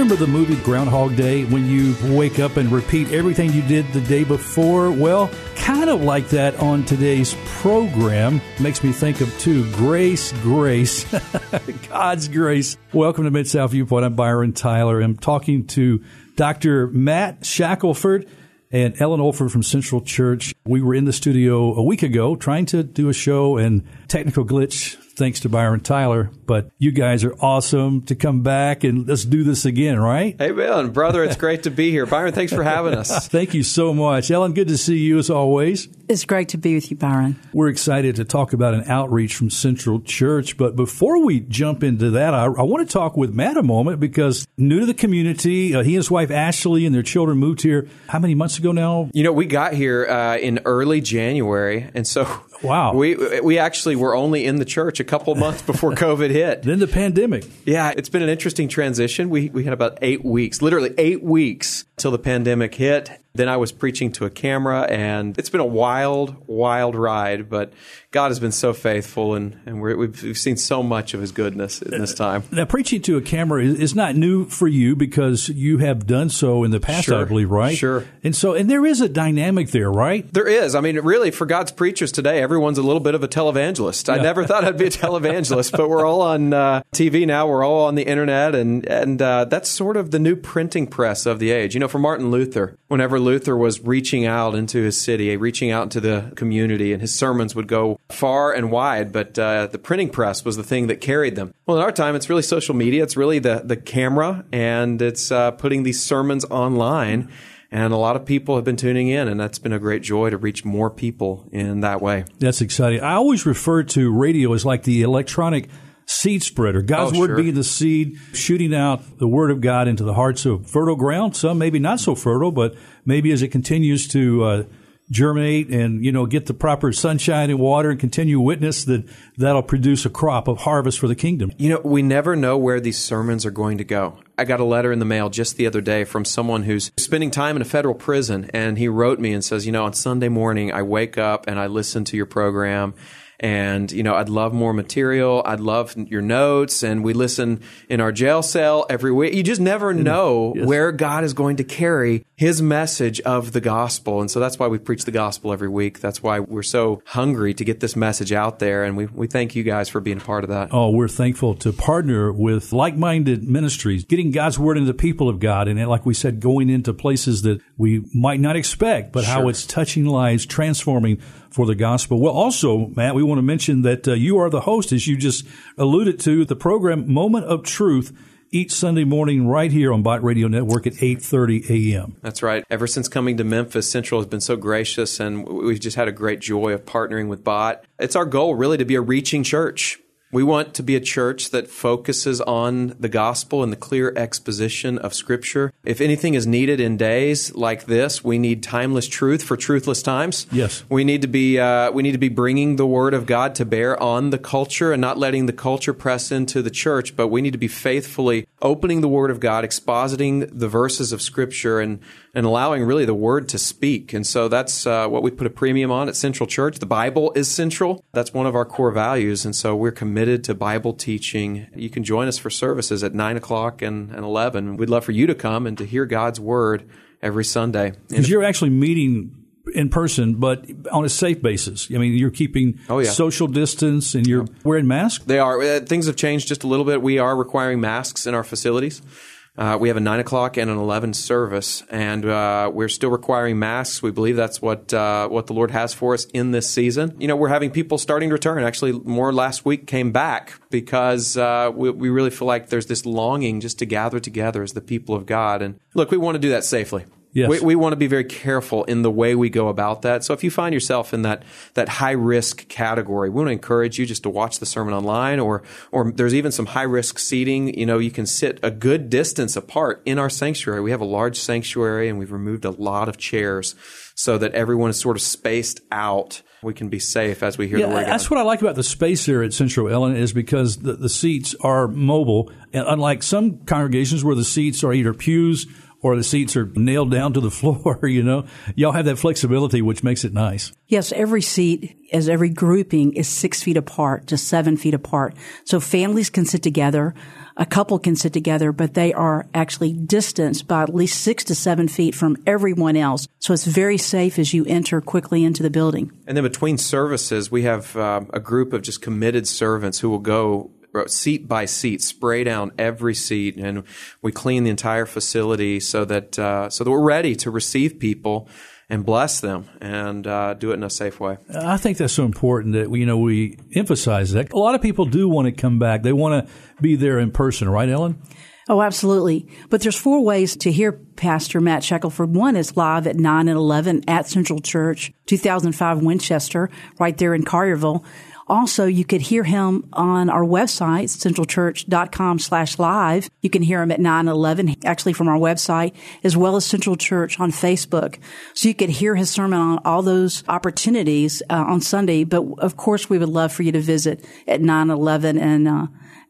remember the movie Groundhog Day, when you wake up and repeat everything you did the day before? Well, kind of like that on today's program. Makes me think of two, grace, God's grace. Welcome to Mid-South Viewpoint. I'm Byron Tyler. I'm talking to Dr. Matt Shackelford and Ellen Olford from Central Church. We were in the studio a week ago trying to do a show, and technical glitch, thanks to Byron Tyler. But you guys are awesome to come back, and let's do this again, right? Hey, Bill, and brother, it's great to be here. Byron, thanks for having us. Thank you so much. Ellen, good to see you as always. It's great to be with you, Byron. We're excited to talk about an outreach from Central Church. But before we jump into that, I want to talk with Matt a moment, because new to the community, he and his wife, Ashley, and their children moved here how many months ago now? You know, we got here in early January, and so... Wow. We actually were only in the church a couple of months before COVID hit. Then the pandemic. Yeah, it's been an interesting transition. We had about 8 weeks, literally 8 weeks till the pandemic hit. Then I was preaching to a camera, and it's been a wild, wild ride, but God has been so faithful, and we've seen so much of his goodness in this time. Now, preaching to a camera is not new for you, because you have done so in the past, sure, I believe, right? Sure. And there is a dynamic there, right? There is. I mean, really, for God's preachers today, everyone's a little bit of a televangelist. I never thought I'd be a televangelist, but we're all on TV now. We're all on the internet, and that's sort of the new printing press of the age. You know, for Martin Luther, whenever Luther was reaching out into his city, reaching out into the community, and his sermons would go far and wide, but the printing press was the thing that carried them. Well, in our time, it's really social media. It's really the camera, and it's putting these sermons online. And a lot of people have been tuning in, and that's been a great joy to reach more people in that way. That's exciting. I always refer to radio as like the electronic seed spreader. God's word being the seed, shooting out the word of God into the hearts of fertile ground. Some maybe not so fertile, but maybe as it continues to germinate and, you know, get the proper sunshine and water and continue witness, that'll produce a crop of harvest for the kingdom. You know, we never know where these sermons are going to go. I got a letter in the mail just the other day from someone who's spending time in a federal prison, and he wrote me and says, you know, on Sunday morning, I wake up and I listen to your program. And, you know, I'd love more material. I'd love your notes. And we listen in our jail cell every week. You just never know where God is going to carry his message of the gospel. And so that's why we preach the gospel every week. That's why we're so hungry to get this message out there. And we thank you guys for being a part of that. Oh, we're thankful to partner with like-minded ministries, getting God's word into the people of God. And like we said, going into places that we might not expect, but how it's touching lives, transforming for the gospel. Well, also, Matt, we want to mention that you are the host, as you just alluded to, the program Moment of Truth, each Sunday morning right here on Bot Radio Network at 8:30 a.m. That's right. Ever since coming to Memphis, Central has been so gracious, and we've just had a great joy of partnering with Bot. It's our goal, really, to be a reaching church. We want to be a church that focuses on the gospel and the clear exposition of Scripture. If anything is needed in days like this, we need timeless truth for truthless times. Yes, we need to be bringing the Word of God to bear on the culture and not letting the culture press into the church. But we need to be faithfully opening the Word of God, expositing the verses of Scripture, and allowing really the Word to speak. And so that's what we put a premium on at Central Church. The Bible is central. That's one of our core values, and so we're committed to Bible teaching. You can join us for services at 9 o'clock and 11. We'd love for you to come and to hear God's Word every Sunday. Because you're actually meeting in person, but on a safe basis. I mean, you're keeping social distance, and you're wearing masks? They are. Things have changed just a little bit. We are requiring masks in our facilities. We have a 9 o'clock and an 11 service, and we're still requiring masks. We believe that's what the Lord has for us in this season. You know, we're having people starting to return. Actually, more last week came back because we really feel like there's this longing just to gather together as the people of God. And look, we want to do that safely. Yes. We want to be very careful in the way we go about that. So if you find yourself in that high-risk category, we want to encourage you just to watch the sermon online, or there's even some high-risk seating. You know, you can sit a good distance apart in our sanctuary. We have a large sanctuary, and we've removed a lot of chairs so that everyone is sort of spaced out. We can be safe as we hear the word. That's what I like about the space here at Central, Ellen, is because the seats are mobile, and unlike some congregations where the seats are either pews or the seats are nailed down to the floor, you know. Y'all have that flexibility, which makes it nice. Yes, every seat, as every grouping, is 6 feet apart to 7 feet apart. So families can sit together. a couple can sit together, but they are actually distanced by at least 6 to 7 feet from everyone else. So it's very safe as you enter quickly into the building. And then between services, we have a group of just committed servants who will go seat by seat, spray down every seat, and we clean the entire facility so that we're ready to receive people and bless them and do it in a safe way. I think that's so important that we emphasize that. A lot of people do want to come back. They want to be there in person, right, Ellen? Oh, absolutely. But there's 4 ways to hear Pastor Matt Shackelford. 1 is live at 9 and 11 at Central Church, 2005 Winchester, right there in Collierville. Also, you could hear him on our website, centralchurch.com/live. You can hear him at 9:11, actually from our website, as well as Central Church on Facebook. So you could hear his sermon on all those opportunities on Sunday. But of course, we would love for you to visit at 9:11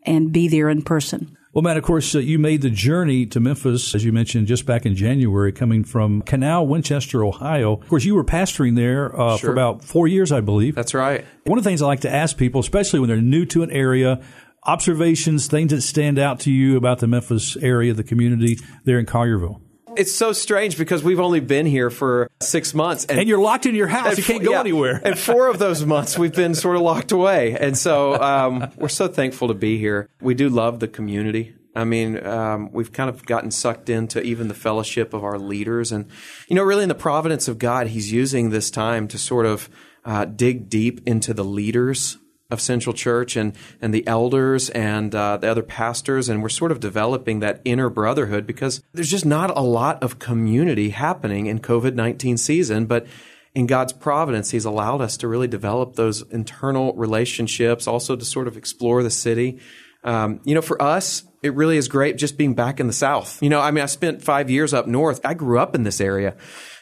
and be there in person. Well, Matt, of course, you made the journey to Memphis, as you mentioned, just back in January, coming from Canal Winchester, Ohio. Of course, you were pastoring there Sure. for about 4 years, I believe. That's right. One of the things I like to ask people, especially when they're new to an area, observations, things that stand out to you about the Memphis area, the community there in Collierville. It's so strange because we've only been here for 6 months. And you're locked in your house. You can't go anywhere. And 4 of those months, we've been sort of locked away. And so we're so thankful to be here. We do love the community. I mean, we've kind of gotten sucked into even the fellowship of our leaders. And, really in the providence of God, He's using this time to sort of dig deep into the leaders of Central Church and the elders and the other pastors, and we're sort of developing that inner brotherhood because there's just not a lot of community happening in COVID-19 season, but in God's providence, He's allowed us to really develop those internal relationships, also to sort of explore the city. For us, it really is great just being back in the South. I spent 5 years up north. I grew up in this area.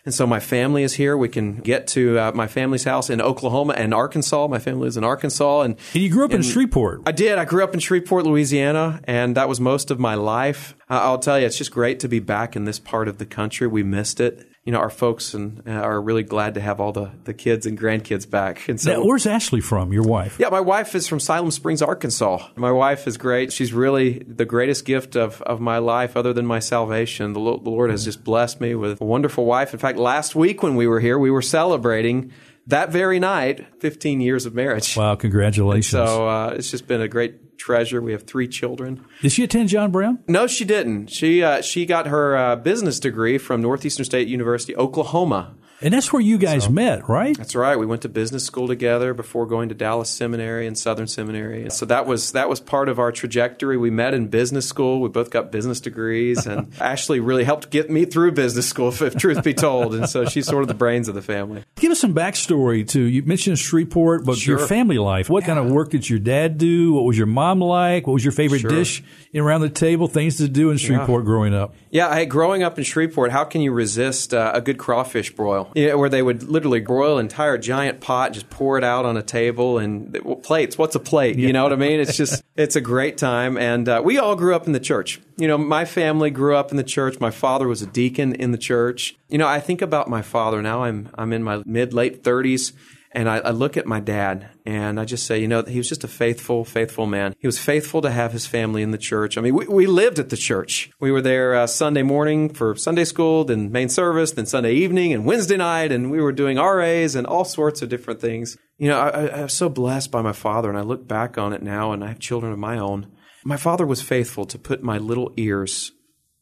And so my family is here. We can get to my family's house in Oklahoma and Arkansas. My family lives in Arkansas. And you grew up in Shreveport. I did. I grew up in Shreveport, Louisiana, and that was most of my life. I'll tell you, it's just great to be back in this part of the country. We missed it. Our folks are really glad to have all the kids and grandkids back. And so, now, where's Ashley from, your wife? Yeah, my wife is from Siloam Springs, Arkansas. My wife is great. She's really the greatest gift of my life other than my salvation. The Lord has just blessed me with a wonderful wife. In fact, last week when we were here, we were celebrating that very night, 15 years of marriage. Wow, congratulations. And so it's just been a great treasure. We have 3 children. Did she attend John Brown? No, she didn't. She got her business degree from Northeastern State University, Oklahoma. And that's where you guys met, right? That's right. We went to business school together before going to Dallas Seminary and Southern Seminary. And so that was part of our trajectory. We met in business school. We both got business degrees. And Ashley really helped get me through business school, if truth be told. And so she's sort of the brains of the family. Give us some backstory to, you mentioned Shreveport, but Sure. your family life. What kind of work did your dad do? What was your mom like? What was your favorite Sure. dish around the table? Things to do in Shreveport growing up. Yeah, growing up in Shreveport, how can you resist a good crawfish broil? Where they would literally broil an entire giant pot, just pour it out on a table and plates. What's a plate? You know what I mean? It's just, it's a great time. And we all grew up in the church. My family grew up in the church. My father was a deacon in the church. I think about my father now. I'm in my mid-late 30s. And I look at my dad, and I just say, he was just a faithful, faithful man. He was faithful to have his family in the church. I mean, we lived at the church. We were there Sunday morning for Sunday school, then main service, then Sunday evening, and Wednesday night, and we were doing RAs and all sorts of different things. I was so blessed by my father, and I look back on it now, and I have children of my own. My father was faithful to put my little ears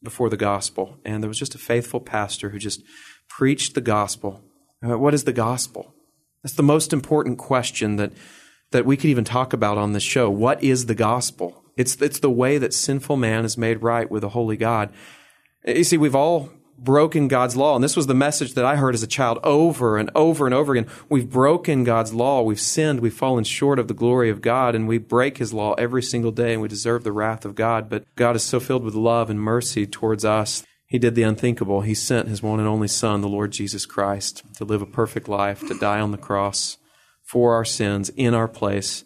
before the gospel, and there was just a faithful pastor who just preached the gospel. What is the gospel? That's the most important question that we could even talk about on this show. What is the gospel? It's the way that sinful man is made right with a holy God. You see, we've all broken God's law, and this was the message that I heard as a child over and over and over again. We've broken God's law. We've sinned. We've fallen short of the glory of God, and we break His law every single day, and we deserve the wrath of God. But God is so filled with love and mercy towards us. He did the unthinkable. He sent His one and only Son, the Lord Jesus Christ, to live a perfect life, to die on the cross for our sins in our place,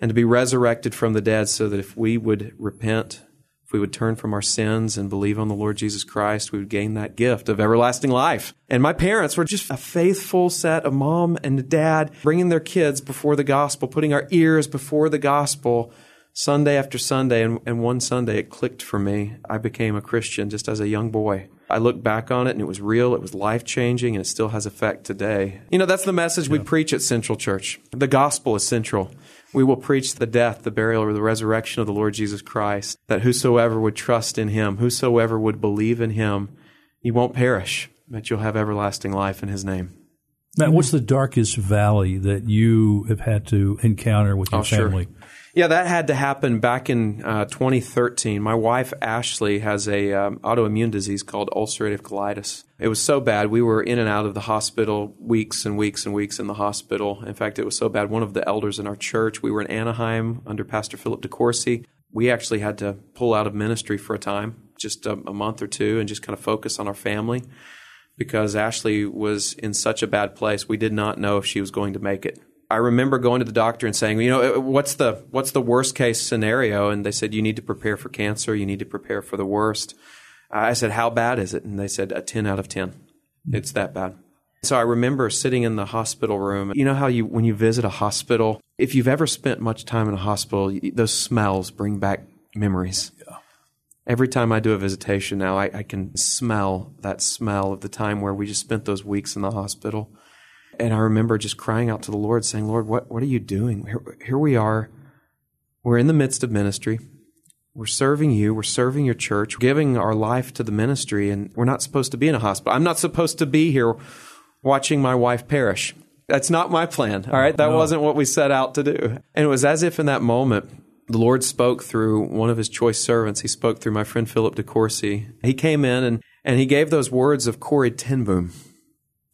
and to be resurrected from the dead so that if we would repent, if we would turn from our sins and believe on the Lord Jesus Christ, we would gain that gift of everlasting life. And my parents were just a faithful set of mom and dad, bringing their kids before the gospel, putting our ears before the gospel, Sunday after Sunday, and one Sunday it clicked for me. I became a Christian just as a young boy. I look back on it, and it was real, it was life-changing, and it still has effect today. You know, that's the message we preach at Central Church. The gospel is central. We will preach the death, the burial, or the resurrection of the Lord Jesus Christ, that whosoever would trust in Him, whosoever would believe in Him, you won't perish, but you'll have everlasting life in His name. Matt, what's the darkest valley that you have had to encounter with your family? Sure. Yeah, that had to happen back in 2013. My wife, Ashley, has an autoimmune disease called ulcerative colitis. It was so bad, we were in and out of the hospital, weeks and weeks and weeks in the hospital. In fact, it was so bad, one of the elders in our church, we were in Anaheim under Pastor Philip DeCourcy. We actually had to pull out of ministry for a time, just a month or two, and just kind of focus on our family, because Ashley was in such a bad place, we did not know if she was going to make it. I remember going to the doctor and saying, you know, what's the worst case scenario? And they said, you need to prepare for cancer. You need to prepare for the worst. I said, how bad is it? And they said, a 10 out of 10. It's that bad. So I remember sitting in the hospital room. You know how when you visit a hospital, if you've ever spent much time in a hospital, those smells bring back memories. Yeah. Every time I do a visitation now, I can smell that smell of the time where we just spent those weeks in the hospital. And I remember just crying out to the Lord, saying, Lord, what are you doing? Here we are. We're in the midst of ministry. We're serving you. We're serving your church, giving our life to the ministry, and we're not supposed to be in a hospital. I'm not supposed to be here watching my wife perish. That's not my plan, all right? That wasn't what we set out to do. And it was as if in that moment, the Lord spoke through one of his choice servants. He spoke through my friend Philip DeCourcy. He came in, and he gave those words of Corrie Ten Boom.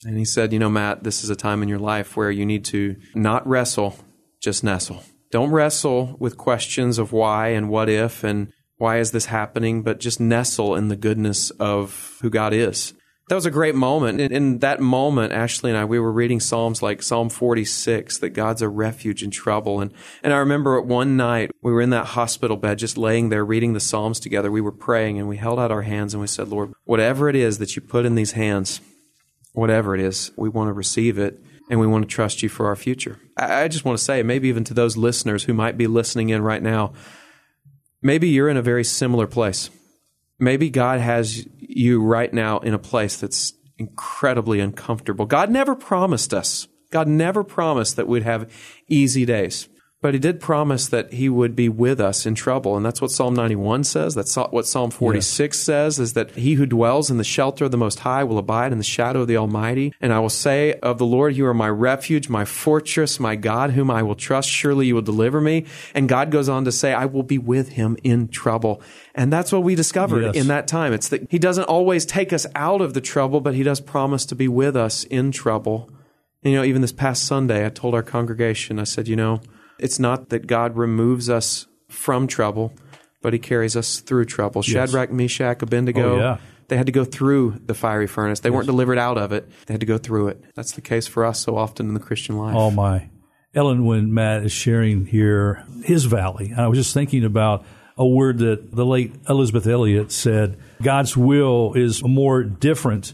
And he said, you know, Matt, this is a time in your life where you need to not wrestle, just nestle. Don't wrestle with questions of why and what if and why is this happening, but just nestle in the goodness of who God is. That was a great moment. And in that moment, Ashley and I, we were reading Psalms like Psalm 46, that God's a refuge in trouble. And I remember one night we were in that hospital bed, just laying there reading the Psalms together. We were praying and we held out our hands and we said, Lord, whatever it is that you put in these hands, whatever it is, we want to receive it, and we want to trust you for our future. I just want to say, maybe even to those listeners who might be listening in right now, maybe you're in a very similar place. Maybe God has you right now in a place that's incredibly uncomfortable. God never promised us. God never promised that we'd have easy days. But He did promise that He would be with us in trouble. And that's what Psalm 91 says. That's what Psalm 46 says, is that he who dwells in the shelter of the Most High will abide in the shadow of the Almighty. And I will say of the Lord, you are my refuge, my fortress, my God, whom I will trust. Surely you will deliver me. And God goes on to say, I will be with him in trouble. And that's what we discovered in that time. It's that he doesn't always take us out of the trouble, but he does promise to be with us in trouble. And, you know, even this past Sunday, I told our congregation, I said, you know, it's not that God removes us from trouble, but he carries us through trouble. Yes. Shadrach, Meshach, Abednego, they had to go through the fiery furnace. They weren't delivered out of it. They had to go through it. That's the case for us so often in the Christian life. Oh, my. Ellen, when Matt is sharing here his valley, I was just thinking about a word that the late Elizabeth Elliot said, God's will is more different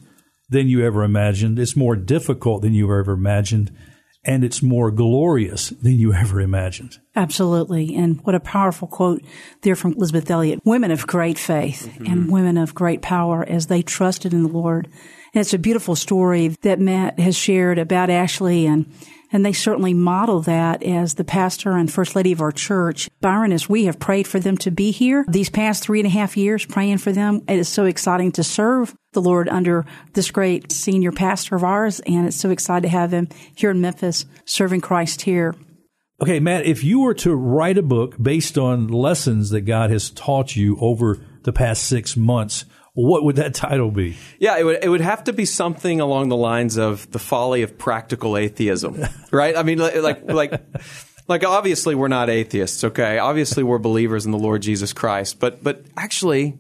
than you ever imagined. It's more difficult than you ever imagined. And it's more glorious than you ever imagined. Absolutely. And what a powerful quote there from Elizabeth Elliot. Women of great faith and women of great power as they trusted in the Lord. And it's a beautiful story that Matt has shared about Ashley, and they certainly model that as the pastor and first lady of our church. Byron, as we have prayed for them to be here these past 3.5 years, praying for them, it is so exciting to serve the Lord under this great senior pastor of ours, and it's so exciting to have him here in Memphis serving Christ here. Okay, Matt, if you were to write a book based on lessons that God has taught you over the past 6 months, what would that title be? Yeah, it would have to be something along the lines of the folly of practical atheism, right? I mean, like obviously we're not atheists, okay? Obviously we're believers in the Lord Jesus Christ, but actually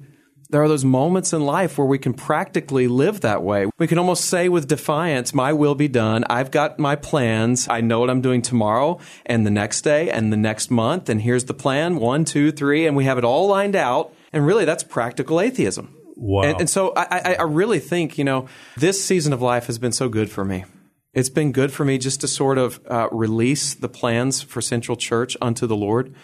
there are those moments in life where we can practically live that way. We can almost say with defiance, my will be done. I've got my plans. I know what I'm doing tomorrow and the next day and the next month, and here's the plan, 1, 2, 3, and we have it all lined out. And really, that's practical atheism. Wow. And so I really think, you know, this season of life has been so good for me. It's been good for me just to sort of release the plans for Central Church unto the Lord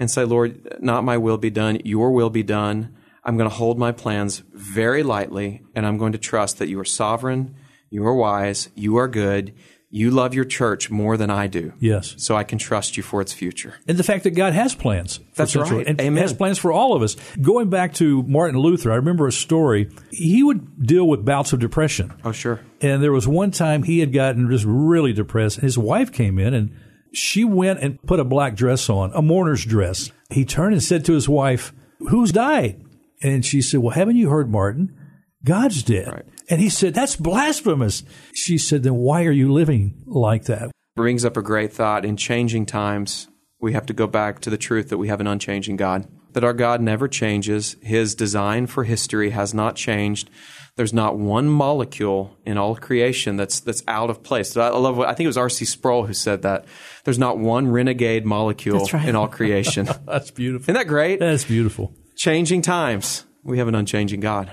and say, Lord, not my will be done, your will be done. I'm going to hold my plans very lightly, and I'm going to trust that you are sovereign, you are wise, you are good, you love your church more than I do. Yes. So I can trust you for its future. And the fact that God has plans. That's right. And amen. Has plans for all of us. Going back to Martin Luther, I remember a story. He would deal with bouts of depression. Oh, sure. And there was one time he had gotten just really depressed. His wife came in, and she went and put a black dress on, a mourner's dress. He turned and said to his wife, "Who's died?" And she said, "Well, haven't you heard, Martin? God's dead." Right. And he said, "That's blasphemous." She said, "Then why are you living like that?" Brings up a great thought. In changing times, we have to go back to the truth that we have an unchanging God, that our God never changes. His design for history has not changed. There's not one molecule in all creation that's out of place. I love what I think it was R.C. Sproul who said that. There's not one renegade molecule in all creation. That's beautiful. Isn't that great? That's beautiful. Changing times, we have an unchanging God.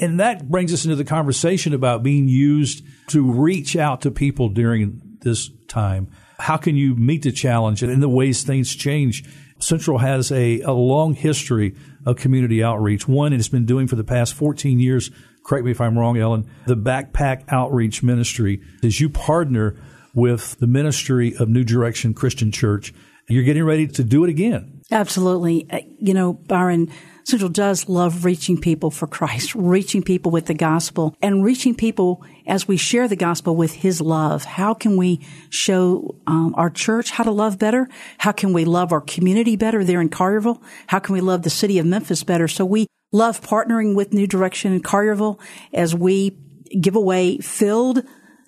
And that brings us into the conversation about being used to reach out to people during this time. How can you meet the challenge and in the ways things change? Central has a long history of community outreach. One, it's been doing for the past 14 years, correct me if I'm wrong, Ellen, the Backpack Outreach Ministry. As you partner with the ministry of New Direction Christian Church, you're getting ready to do it again. Absolutely. You know, Byron, Central does love reaching people for Christ, reaching people with the gospel, and reaching people as we share the gospel with His love. How can we show our church how to love better? How can we love our community better there in Collierville? How can we love the city of Memphis better? So we love partnering with New Direction in Collierville as we give away filled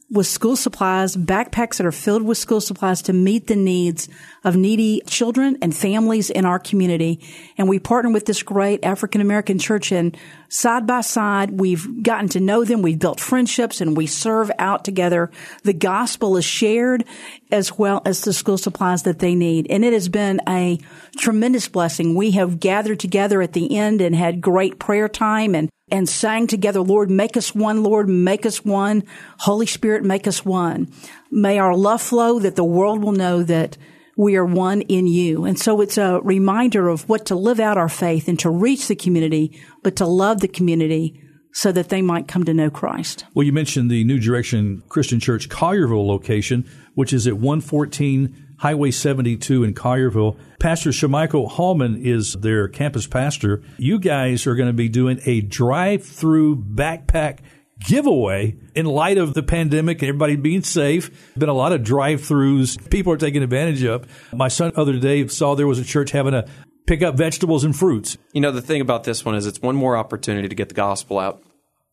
with school supplies, backpacks that are filled with school supplies to meet the needs of needy children and families in our community. And we partner with this great African-American church, and side by side, we've gotten to know them. We've built friendships, and we serve out together. The gospel is shared as well as the school supplies that they need. And it has been a tremendous blessing. We have gathered together at the end and had great prayer time and sang together, "Lord, make us one, Lord, make us one. Holy Spirit, make us one. May our love flow that the world will know that we are one in you." And so it's a reminder of what to live out our faith and to reach the community, but to love the community so that they might come to know Christ. Well, you mentioned the New Direction Christian Church Collierville location, which is at 114 Highway 72 in Collierville. Pastor Shemichael Hallman is their campus pastor. You guys are going to be doing a drive-through backpack giveaway in light of the pandemic and everybody being safe. Been a lot of drive-throughs people are taking advantage of. My son the other day saw there was a church having a pick up vegetables and fruits. You know, the thing about this one is it's one more opportunity to get the gospel out.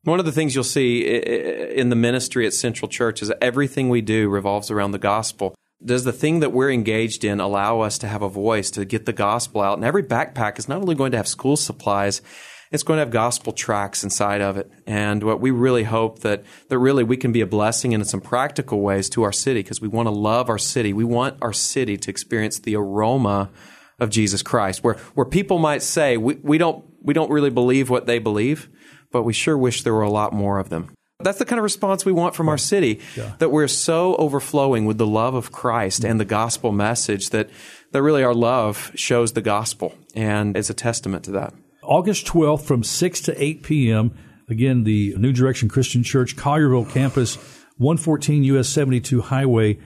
One of the things you'll see in the ministry at Central Church is everything we do revolves around the gospel. Does the thing that we're engaged in allow us to have a voice, to get the gospel out? And every backpack is not only going to have school supplies, it's going to have gospel tracts inside of it. And what we really hope that really we can be a blessing in some practical ways to our city, because we want to love our city. We want our city to experience the aroma of Jesus Christ, where people might say, we don't really believe what they believe, but we sure wish there were a lot more of them. That's the kind of response we want from our city, that we're so overflowing with the love of Christ and the gospel message that really our love shows the gospel, and it's a testament to that. August 12th from 6 to 8 p.m., again, the New Direction Christian Church, Collierville campus, 114 U.S. 72 Highway.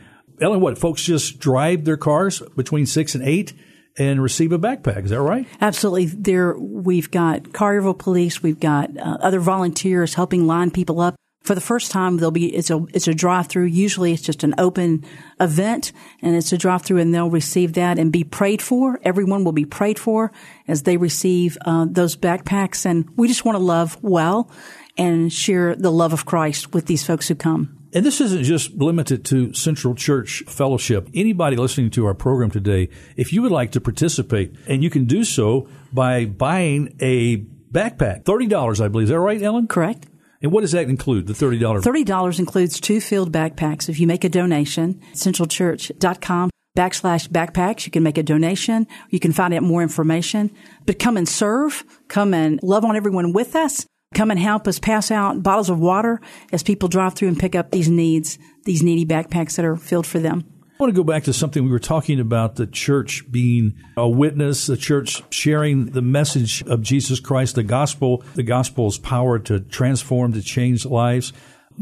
Ellen, what, folks just drive their cars between 6 and 8? And receive a backpack. Is that right? Absolutely. We've got Collierville police. We've got other volunteers helping line people up. For the first time, it's a drive-through. Usually it's just an open event, and it's a drive-through, and they'll receive that and be prayed for. Everyone will be prayed for as they receive those backpacks. And we just want to love well and share the love of Christ with these folks who come. And this isn't just limited to Central Church Fellowship. Anybody listening to our program today, if you would like to participate, and you can do so by buying a backpack, $30, I believe. Is that right, Ellen? Correct. And what does that include, the $30? $30 includes two filled backpacks. If you make a donation, centralchurch.com/backpacks, you can make a donation. You can find out more information. But come and serve. Come and love on everyone with us. Come and help us pass out bottles of water as people drive through and pick up these needy backpacks that are filled for them. I want to go back to something we were talking about, the church being a witness, the church sharing the message of Jesus Christ, the gospel, the gospel's power to transform, to change lives.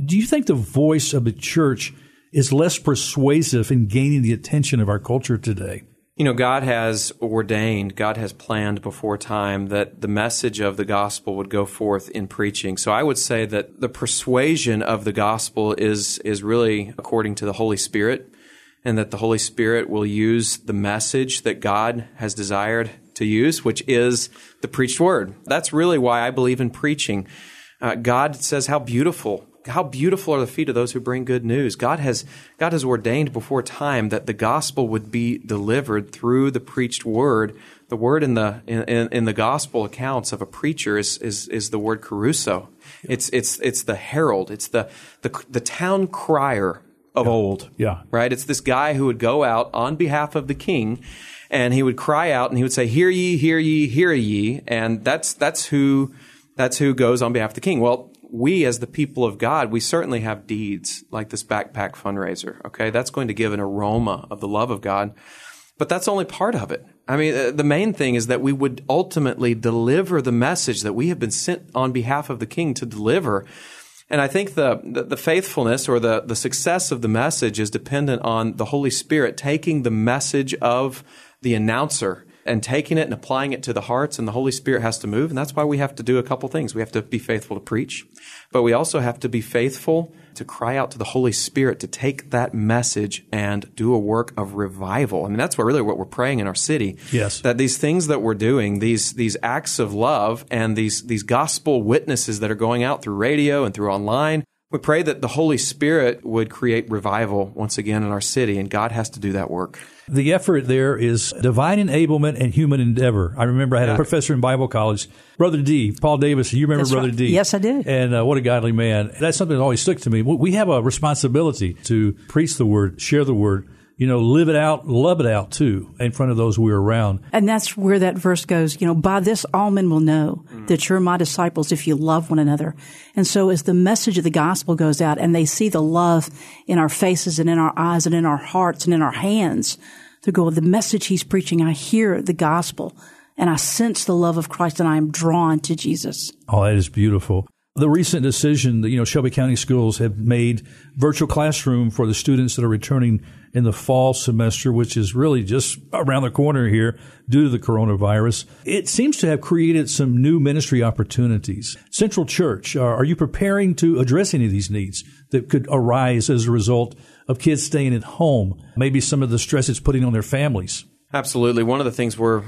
Do you think the voice of the church is less persuasive in gaining the attention of our culture today? You know, God has ordained, God has planned before time that the message of the gospel would go forth in preaching. So I would say that the persuasion of the gospel is really according to the Holy Spirit, and that the Holy Spirit will use the message that God has desired to use, which is the preached word. That's really why I believe in preaching. God says, how beautiful are the feet of those who bring good news. God has ordained before time that the gospel would be delivered through the preached word. The word in the gospel accounts of a preacher is the word caruso. Yeah. It's the herald. It's the town crier of old. Yeah. Right? It's this guy who would go out on behalf of the king, and he would cry out and he would say, "Hear ye, hear ye, hear ye." And that's who goes on behalf of the king. Well, we as the people of God, we certainly have deeds like this backpack fundraiser, okay? That's going to give an aroma of the love of God, but that's only part of it. I mean, the main thing is that we would ultimately deliver the message that we have been sent on behalf of the king to deliver. And I think the faithfulness or the success of the message is dependent on the Holy Spirit taking the message of the announcer and taking it and applying it to the hearts, and the Holy Spirit has to move. And that's why we have to do a couple things. We have to be faithful to preach, but we also have to be faithful to cry out to the Holy Spirit to take that message and do a work of revival. I mean, that's what we're praying in our city. Yes. That these things that we're doing, these acts of love and these gospel witnesses that are going out through radio and through online, we pray that the Holy Spirit would create revival once again in our city, and God has to do that work. The effort there is divine enablement and human endeavor. I remember I had a professor in Bible college, Brother D, Paul Davis. You remember Brother D? Yes, I did. And what a godly man. That's something that always stuck to me. We have a responsibility to preach the word, share the word, you know, live it out, love it out, too, in front of those we're around. And that's where that verse goes. You know, by this all men will know that you're my disciples if you love one another. And so as the message of the gospel goes out and they see the love in our faces and in our eyes and in our hearts and in our hands, they go, the message he's preaching, I hear the gospel and I sense the love of Christ and I am drawn to Jesus. Oh, that is beautiful. The recent decision that, you know, Shelby County Schools have made virtual classroom for the students that are returning in the fall semester, which is really just around the corner here due to the coronavirus. It seems to have created some new ministry opportunities. Central Church, are you preparing to address any of these needs that could arise as a result of kids staying at home, maybe some of the stress it's putting on their families? Absolutely. One of the things we're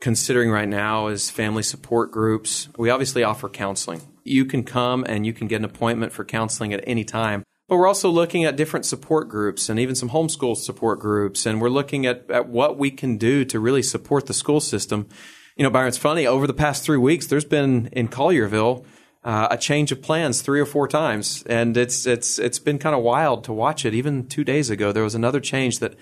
considering right now is family support groups. We obviously offer counseling. You can come and you can get an appointment for counseling at any time. But we're also looking at different support groups and even some homeschool support groups. And we're looking at what we can do to really support the school system. You know, Byron, it's funny. Over the past 3 weeks, there's been in Collierville a change of plans 3 or 4 times. And it's been kind of wild to watch it. Even 2 days ago, there was another change that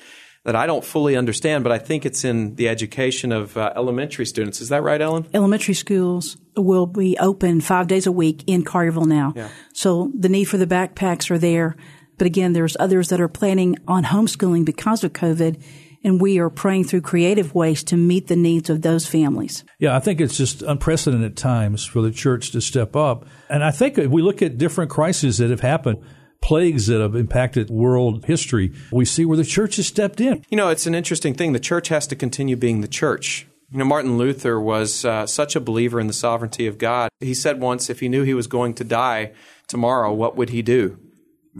I don't fully understand, but I think it's in the education of elementary students. Is that right, Ellen? Elementary schools will be open 5 days a week in Collierville now. Yeah. So the need for the backpacks are there. But again, there's others that are planning on homeschooling because of COVID, and we are praying through creative ways to meet the needs of those families. Yeah, I think it's just unprecedented times for the church to step up. And I think if we look at different crises that have happened, plagues that have impacted world history, we see where the church has stepped in. You know, it's an interesting thing. The church has to continue being the church. You know, Martin Luther was such a believer in the sovereignty of God. He said once, if he knew he was going to die tomorrow, what would he do?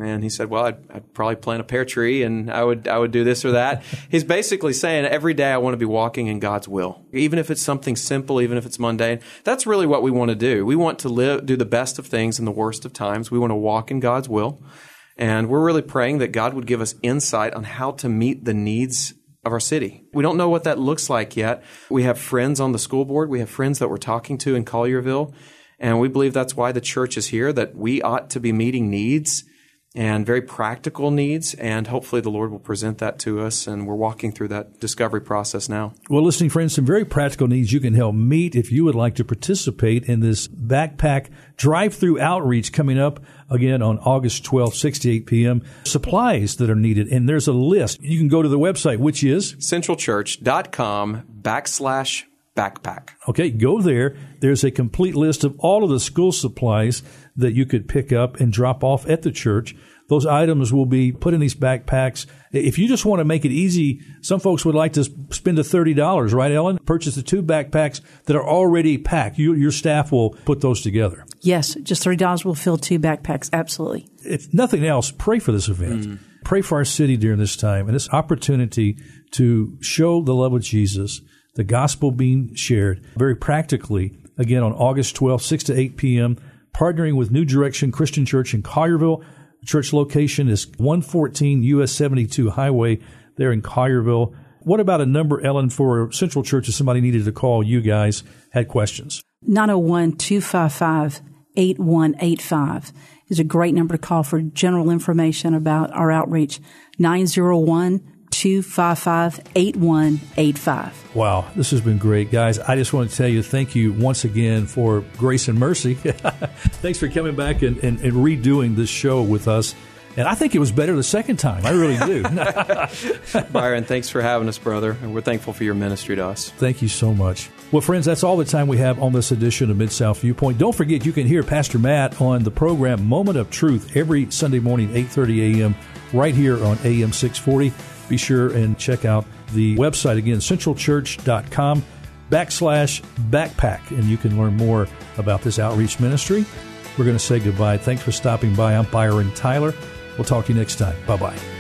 And he said, well, I'd probably plant a pear tree and I would do this or that. He's basically saying every day I want to be walking in God's will, even if it's something simple, even if it's mundane. That's really what we want to do. We want to do the best of things in the worst of times. We want to walk in God's will. And we're really praying that God would give us insight on how to meet the needs of our city. We don't know what that looks like yet. We have friends on the school board. We have friends that we're talking to in Collierville. And we believe that's why the church is here, that we ought to be meeting needs and very practical needs, and hopefully the Lord will present that to us, and we're walking through that discovery process now. Well, listening friends, some very practical needs you can help meet if you would like to participate in this backpack drive-through outreach coming up again on August 12th, 6 to 8 p.m. Supplies that are needed, and there's a list. You can go to the website, which is centralchurch.com/backpack. Okay, go there. There's a complete list of all of the school supplies that you could pick up and drop off at the church. Those items will be put in these backpacks. If you just want to make it easy, some folks would like to spend the $30, right, Ellen? Purchase the two backpacks that are already packed. Your staff will put those together. Yes, just $30 will fill two backpacks, absolutely. If nothing else, pray for this event. Pray for our city during this time and this opportunity to show the love of Jesus, the gospel being shared very practically, again, on August 12th, 6 to 8 p.m., partnering with New Direction Christian Church in Collierville. The church location is 114 U.S. 72 Highway there in Collierville. What about a number, Ellen, for Central Church if somebody needed to call you guys, had questions? 901-255-8185 is a great number to call for general information about our outreach, 901-255-8185. Wow, this has been great, guys. I just want to tell you thank you once again for grace and mercy. Thanks for coming back and redoing this show with us. And I think it was better the second time. I really do. Byron, thanks for having us, brother. And we're thankful for your ministry to us. Thank you so much. Well, friends, that's all the time we have on this edition of Mid-South Viewpoint. Don't forget, you can hear Pastor Matt on the program Moment of Truth every Sunday morning, 8:30 a.m., right here on AM 640. Be sure and check out the website again, centralchurch.com/backpack, and you can learn more about this outreach ministry. We're going to say goodbye. Thanks for stopping by. I'm Byron Tyler. We'll talk to you next time. Bye-bye.